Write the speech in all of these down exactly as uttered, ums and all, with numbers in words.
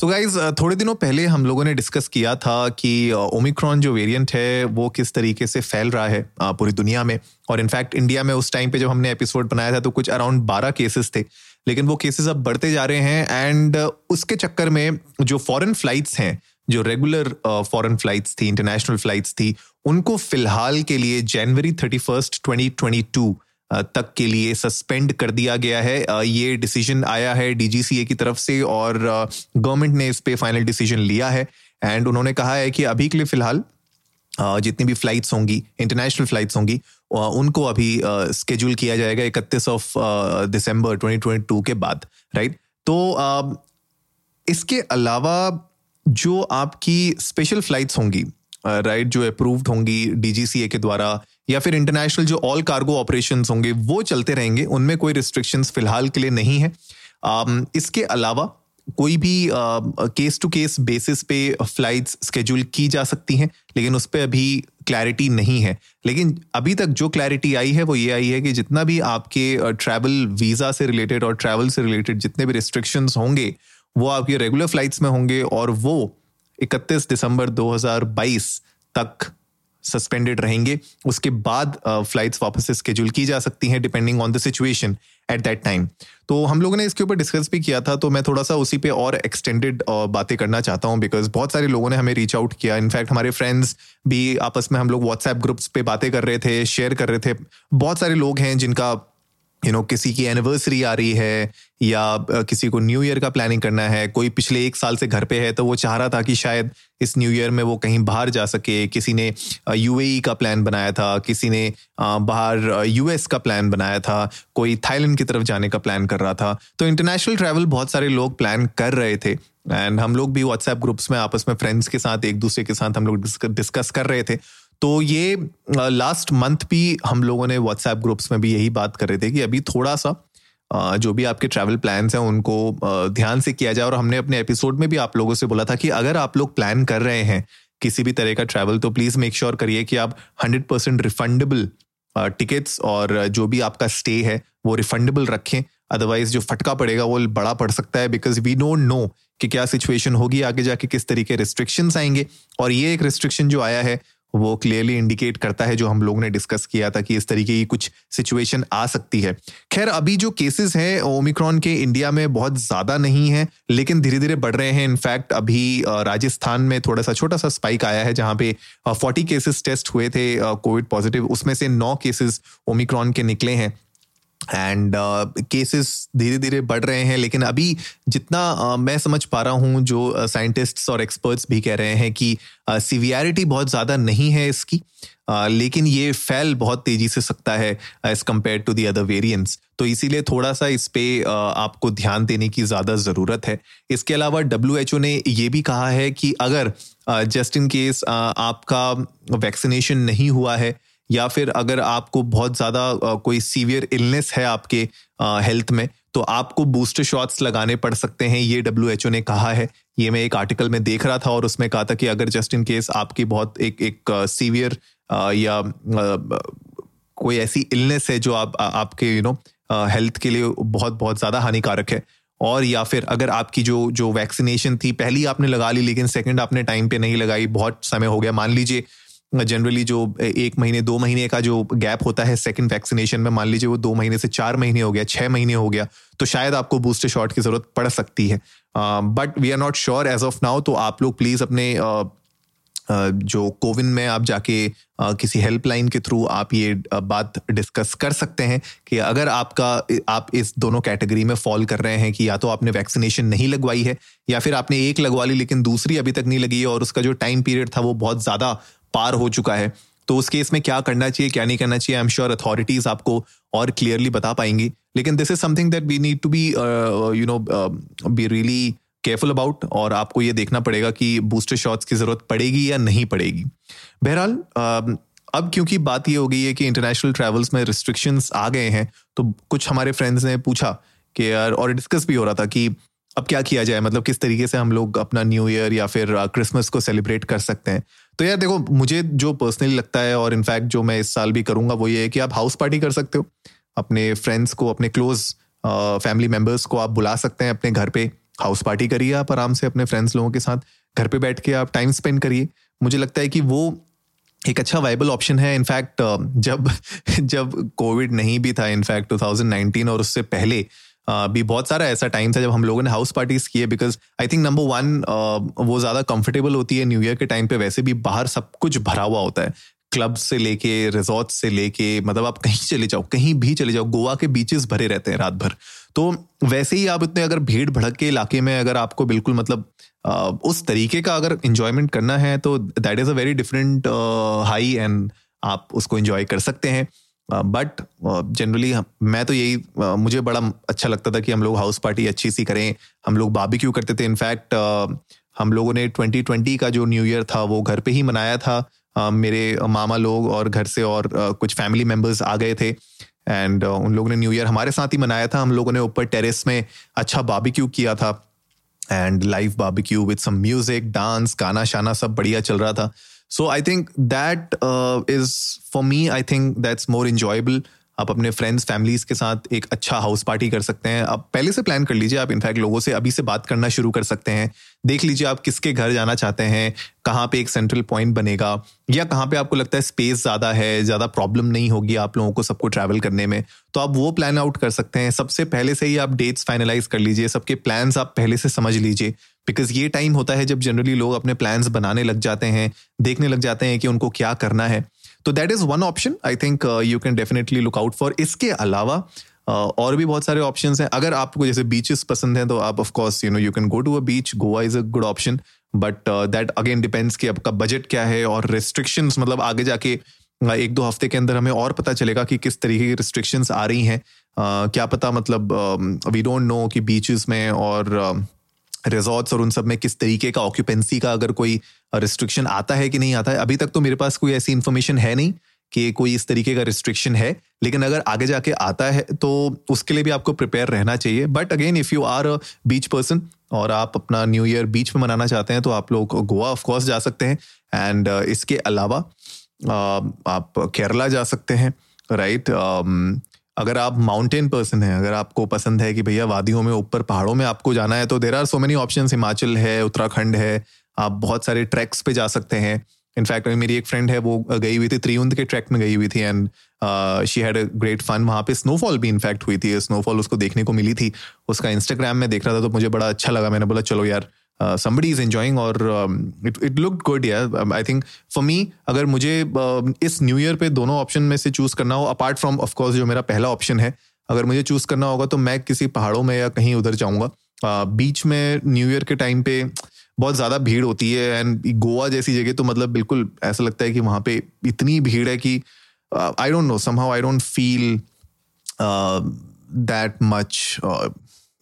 सो so guys, थोड़े दिनों पहले हम लोगों ने डिस्कस किया था कि ओमिक्रॉन जो वेरिएंट है वो किस तरीके से फैल रहा है पूरी दुनिया में। और इनफैक्ट इंडिया में उस टाइम पे जब हमने एपिसोड बनाया था तो कुछ अराउंड बारह केसेस थे, लेकिन वो केसेस अब बढ़ते जा रहे हैं। एंड उसके चक्कर में जो फॉरेन फ्लाइट्स हैं, जो रेगुलर फॉरेन फ्लाइट्स थी, इंटरनेशनल फ्लाइट्स थी, उनको फिलहाल के लिए जनवरी thirty first twenty twenty two तक के लिए सस्पेंड कर दिया गया है। ये डिसीजन आया है डीजीसीए की तरफ से और गवर्नमेंट ने इस पे फाइनल डिसीजन लिया है। एंड उन्होंने कहा है कि अभी के लिए फिलहाल जितनी भी फ्लाइट्स होंगी, इंटरनेशनल फ्लाइट्स होंगी, उनको अभी स्केड्यूल किया जाएगा इकतीस ऑफ दिसंबर ट्वेंटी ट्वेंटी टू के बाद, राइट। तो इसके अलावा जो आपकी स्पेशल फ्लाइट्स होंगी, राइट, जो अप्रूव्ड होंगी डीजीसीए के द्वारा, या फिर इंटरनेशनल जो ऑल कार्गो ऑपरेशंस होंगे वो चलते रहेंगे, उनमें कोई रिस्ट्रिक्शंस फिलहाल के लिए नहीं है। इसके अलावा कोई भी केस टू केस बेसिस पे फ्लाइट्स स्केड्यूल की जा सकती हैं, लेकिन उस पर अभी क्लैरिटी नहीं है। लेकिन अभी तक जो क्लैरिटी आई है वो ये आई है कि जितना भी आपके ट्रैवल वीज़ा से रिलेटेड और ट्रैवल से रिलेटेड जितने भी रिस्ट्रिक्शंस होंगे वो आपके रेगुलर फ्लाइट्स में होंगे और वो इकतीस दिसंबर दो हज़ार बाईस तक सस्पेंडेड रहेंगे। उसके बाद फ्लाइट्स वापस से स्केड्यूल की जा सकती हैं depending on the situation at that time. तो हम लोगों ने इसके ऊपर डिस्कस भी किया था, तो मैं थोड़ा सा उसी पे और एक्सटेंडेड बातें करना चाहता हूं बिकॉज बहुत सारे लोगों ने हमें रीच आउट किया। इनफैक्ट हमारे फ्रेंड्स भी आपस में, हम लोग व्हाट्सएप ग्रुप्स पे बातें कर रहे थे, शेयर कर रहे थे। बहुत सारे लोग हैं जिनका यू नो किसी की एनिवर्सरी आ रही है या किसी को न्यू ईयर का प्लानिंग करना है, कोई पिछले एक साल से घर पे है तो वो चाह रहा था कि शायद इस न्यू ईयर में वो कहीं बाहर जा सके। किसी ने यूएई का प्लान बनाया था, किसी ने बाहर यूएस का प्लान बनाया था, कोई थाईलैंड की तरफ जाने का प्लान कर रहा था। तो इंटरनेशनल ट्रैवल बहुत सारे लोग प्लान कर रहे थे एंड हम लोग भी व्हाट्सएप ग्रुप्स में आपस में फ्रेंड्स के साथ, एक दूसरे के साथ हम लोग डिस्कस कर रहे थे। तो ये लास्ट मंथ भी हम लोगों ने व्हाट्सएप ग्रुप्स में भी यही बात कर रहे थे कि अभी थोड़ा सा जो भी आपके ट्रैवल प्लान्स हैं उनको ध्यान से किया जाए। और हमने अपने एपिसोड में भी आप लोगों से बोला था कि अगर आप लोग प्लान कर रहे हैं किसी भी तरह का ट्रैवल तो प्लीज़ मेक श्योर करिए कि आप हंड्रेड परसेंट रिफंडेबल टिकट्स और जो भी आपका स्टे है वो रिफंडेबल रखें। अदरवाइज जो फटका पड़ेगा वो बड़ा पड़ सकता है बिकॉज वी डोंट नो कि क्या सिचुएशन होगी आगे जाके, किस तरीके रिस्ट्रिक्शंस आएंगे। और ये एक रिस्ट्रिक्शन जो आया है वो क्लियरली इंडिकेट करता है, जो हम लोगों ने डिस्कस किया था कि इस तरीके की कुछ सिचुएशन आ सकती है। खैर, अभी जो केसेस हैं ओमिक्रॉन के इंडिया में बहुत ज़्यादा नहीं है, लेकिन धीरे धीरे बढ़ रहे हैं। इनफैक्ट अभी राजस्थान में थोड़ा सा छोटा सा स्पाइक आया है जहाँ पे चालीस केसेस टेस्ट हुए थे कोविड पॉजिटिव, उसमें से नौ केसेस ओमिक्रॉन के निकले हैं। एंड केसेस धीरे धीरे बढ़ रहे हैं, लेकिन अभी जितना uh, मैं समझ पा रहा हूँ जो साइंटिस्ट्स uh, और एक्सपर्ट्स भी कह रहे हैं कि सीवियरिटी uh, बहुत ज़्यादा नहीं है इसकी, uh, लेकिन ये फैल बहुत तेज़ी से सकता है as compare to the other variants. तो इसीलिए थोड़ा सा इस पे uh, आपको ध्यान देने की ज़्यादा ज़रूरत है। इसके अलावा डब्ल्यू एच ओ ने ये भी कहा है कि अगर जस्ट इन केस आपका वैक्सीनेशन नहीं हुआ है या फिर अगर आपको बहुत ज़्यादा कोई सीवियर इलनेस है आपके हेल्थ में तो आपको बूस्टर शॉट्स लगाने पड़ सकते हैं। ये डब्ल्यूएचओ ने कहा है। ये मैं एक आर्टिकल में देख रहा था और उसमें कहा था कि अगर जस्ट इन केस आपकी बहुत एक एक सीवियर या कोई ऐसी इलनेस है जो आप आपके यू नो हेल्थ के लिए बहुत बहुत ज़्यादा हानिकारक है, और या फिर अगर आपकी जो जो वैक्सीनेशन थी पहली आपने लगा ली लेकिन सेकेंड आपने टाइम पर नहीं लगाई, बहुत समय हो गया, मान लीजिए जनरली जो एक महीने दो महीने का जो गैप होता है सेकंड वैक्सीनेशन में, मान लीजिए वो दो महीने से चार महीने हो गया, छः महीने हो गया, तो शायद आपको बूस्टर शॉट की ज़रूरत पड़ सकती है। But we are not sure as of now. तो आप लोग प्लीज़ अपने uh, uh, जो कोविन में आप जाके uh, किसी हेल्पलाइन के थ्रू आप ये uh, बात डिस्कस कर सकते हैं कि अगर आपका आप इस दोनों कैटेगरी में फॉल कर रहे हैं कि या तो आपने वैक्सीनेशन नहीं लगवाई है या फिर आपने एक लगवा ली लेकिन दूसरी अभी तक नहीं लगी है और उसका जो टाइम पीरियड था वो बहुत ज़्यादा पार हो चुका है, तो उस केस में क्या करना चाहिए क्या नहीं करना चाहिए। आई एम श्योर अथॉरिटीज आपको और क्लियरली बता पाएंगी, लेकिन this is something that we need to be you know be really careful about, और आपको ये देखना पड़ेगा कि बूस्टर शॉट्स की जरूरत पड़ेगी या नहीं पड़ेगी। बहरहाल uh, अब क्योंकि बात ये हो गई है कि इंटरनेशनल ट्रैवल्स में रिस्ट्रिक्शंस आ गए हैं, तो कुछ हमारे फ्रेंड्स ने पूछा कि यार, और डिस्कस भी हो रहा था कि अब क्या किया जाए, मतलब किस तरीके से हम लोग अपना न्यू ईयर या फिर क्रिसमस को सेलिब्रेट कर सकते हैं। तो यार देखो, मुझे जो पर्सनली लगता है और इनफैक्ट जो मैं इस साल भी करूँगा वो ये है कि आप हाउस पार्टी कर सकते हो, अपने फ्रेंड्स को, अपने क्लोज फैमिली मेम्बर्स को आप बुला सकते हैं अपने घर पे, हाउस पार्टी करिए आप आराम से अपने फ्रेंड्स लोगों के साथ, घर पे बैठ के आप टाइम स्पेंड करिए। मुझे लगता है कि वो एक अच्छा वायबल ऑप्शन है। इनफैक्ट जब जब कोविड नहीं भी था, इनफैक्ट टू थाउजेंड नाइनटीन और उससे पहले भी बहुत सारा ऐसा टाइम था जब हम लोगों ने हाउस पार्टीज किए, because I think number one वो ज़्यादा कंफर्टेबल होती है। न्यू ईयर के टाइम पे वैसे भी बाहर सब कुछ भरा हुआ होता है, क्लब से लेके रिजॉर्ट से लेके, मतलब आप कहीं चले जाओ, कहीं भी चले जाओ, गोवा के बीचेस भरे रहते हैं रात भर। तो वैसे ही आप इतने अगर भीड़ भड़क के इलाके में अगर आपको बिल्कुल मतलब आ, उस तरीके का अगर एंजॉयमेंट करना है तो that is a very different high and आप उसको एंजॉय कर सकते हैं। बट जनरली मैं तो यही uh, मुझे बड़ा अच्छा लगता था कि हम लोग हाउस पार्टी अच्छी सी करें। हम लोग बारबेक्यू करते थे। इनफैक्ट uh, हम लोगों ने ट्वेंटी ट्वेंटी का जो न्यू ईयर था वो घर पे ही मनाया था। uh, मेरे मामा लोग और घर से और uh, कुछ फैमिली मेम्बर्स आ गए थे एंड uh, उन लोगों ने न्यू ईयर हमारे साथ ही मनाया था। हम लोगों ने ऊपर टेरेस में अच्छा बारबेक्यू किया था and live barbecue with some music, dance, गाना शाना सब बढ़िया चल रहा था। So I think that uh, is for me, I think that's more enjoyable. आप अपने friends, families के साथ एक अच्छा house party कर सकते हैं। आप पहले से plan कर लीजिए। आप इनफैक्ट लोगों से अभी से बात करना शुरू कर सकते हैं। देख लीजिए आप किसके घर जाना चाहते हैं, कहाँ पे एक central point बनेगा या कहाँ पे आपको लगता है space ज़्यादा है, ज़्यादा problem नहीं होगी आप लोगों को सबको travel करने में, तो आप वो plan out कर सकते हैं। सबसे पहले से ही आप dates finalize कर लीजिए, सबके plans आप पहले से समझ लीजिए, बिकॉज ये टाइम होता है जब जनरली लोग अपने प्लान्स बनाने लग जाते हैं, देखने लग जाते हैं कि उनको क्या करना है। तो that is one option I think you can definitely look out for. इसके अलावा uh, और भी बहुत सारे ऑप्शंस हैं। अगर आपको जैसे बीचेस पसंद हैं तो आप of course you know you can go to a beach. Goa is a good option, but that again depends कि आपका बजट क्या है और रिस्ट्रिक्शंस, मतलब आगे जाके एक दो हफ्ते के अंदर हमें और पता चलेगा कि किस तरीके की रिस्ट्रिक्शंस आ रही हैं। uh, क्या पता, मतलब वी डोंट नो कि बीचेस में और uh, रिजॉर्ट्स और उन सब में किस तरीके का ऑक्यूपेंसी का अगर कोई रिस्ट्रिक्शन आता है कि नहीं आता है। अभी तक तो मेरे पास कोई ऐसी इन्फॉर्मेशन है नहीं कि कोई इस तरीके का रिस्ट्रिक्शन है, लेकिन अगर आगे जाके आता है तो उसके लिए भी आपको प्रिपेयर रहना चाहिए। But again if you are a beach person और आप अपना न्यू ईयर बीच में मनाना चाहते हैं तो आप लोग गोवा ऑफ कोर्स जा सकते हैं एंड uh, इसके अलावा uh, आप केरला जा सकते हैं, राइट। अगर आप माउंटेन पर्सन हैं, अगर आपको पसंद है कि भैया वादियों में ऊपर पहाड़ों में आपको जाना है तो there are so many options. Himachal है, उत्तराखंड है, आप बहुत सारे ट्रैक्स पे जा सकते हैं। इनफैक्ट मेरी एक फ्रेंड है वो गई हुई थी, त्रिउंड के ट्रैक में गई हुई थी and she had a great fun. वहाँ पे स्नोफॉल भी इनफैक्ट हुई थी, स्नोफॉल उसको देखने को मिली थी। उसका इंस्टाग्राम में देख रहा था तो मुझे बड़ा अच्छा लगा। मैंने बोला चलो यार somebody is enjoying और it it looked good yeah I think for me। अगर मुझे uh, इस न्यू ईयर पे दोनों ऑप्शन में से चूज़ करना हो, अपार्ट फ्रॉम ऑफ कोर्स जो मेरा पहला ऑप्शन है, अगर मुझे चूज़ करना होगा तो मैं किसी पहाड़ों में या कहीं उधर जाऊँगा। uh, बीच में न्यू ईयर के टाइम पे बहुत ज़्यादा भीड़ होती है एंड गोवा जैसी जगह तो मतलब बिल्कुल ऐसा लगता है कि वहाँ पे इतनी भीड़ है कि I don't know, somehow I don't feel that much,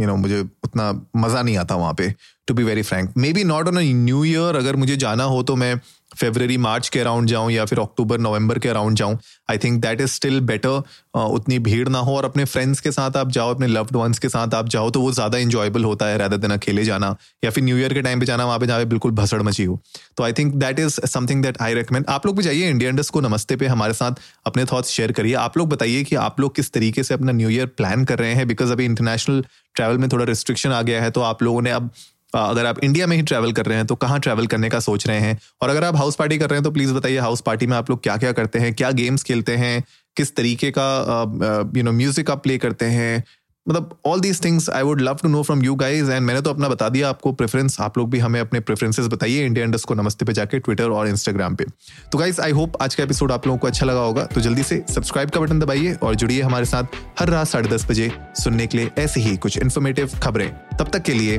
you know, मुझे उतना मज़ा नहीं आता वहाँ पे, to be very frank. Maybe not on a new year. अगर मुझे जाना हो तो मैं फेबररी मार्च के अराउंड जाऊँ या फिर अक्टूबर नवंबर के अराउंड जाऊँ। I think that is still better, उतनी भीड़ ना हो और अपने फ्रेंड्स के साथ आप जाओ, अपने लव्ड वंस के साथ आप जाओ तो वो ज़्यादा इंजॉयबल होता है rather than अकेले जाना या फिर न्यू ईयर के टाइम पे जाना वहाँ पे जहाँ पे बिल्कुल भसड़ मची हो। तो I think that is something that I recommend. आप लोग भी जाइए इंडिया अंडर्स को नमस्ते पे, हमारे साथ अपने थॉट्स शेयर करिए। आप लोग बताइए कि आप लोग किस तरीके से अपना न्यू ईयर प्लान कर रहे हैं, बिकॉज अभी इंटरनेशनल ट्रैवल में थोड़ा रिस्ट्रिक्शन आ गया है तो आप लोगों ने अब अगर आप इंडिया में ही ट्रैवल कर रहे हैं तो कहाँ ट्रैवल करने का सोच रहे हैं। और अगर आप हाउस पार्टी कर रहे हैं तो प्लीज़ बताइए हाउस पार्टी में आप लोग क्या क्या करते हैं, क्या गेम्स खेलते हैं, किस तरीके का यू नो म्यूज़िक आप प्ले करते हैं, मतलब all these things I would love to know from you guys. And मैंने तो अपना बता दिया आपको प्रेफरेंस, आप लोग भी हमें अपने प्रेफरेंसेस बताइए इंडिया अंडर्स को नमस्ते पे जाके, ट्विटर और इंस्टाग्राम पे। तो गाइज आई होप आज का एपिसोड आप लोगों को अच्छा लगा होगा। तो जल्दी से सब्सक्राइब का बटन दबाइए और जुड़िए हमारे साथ हर रात साढ़े दस बजे सुनने के लिए ऐसी ही कुछ इन्फॉर्मेटिव खबरें। तब तक के लिए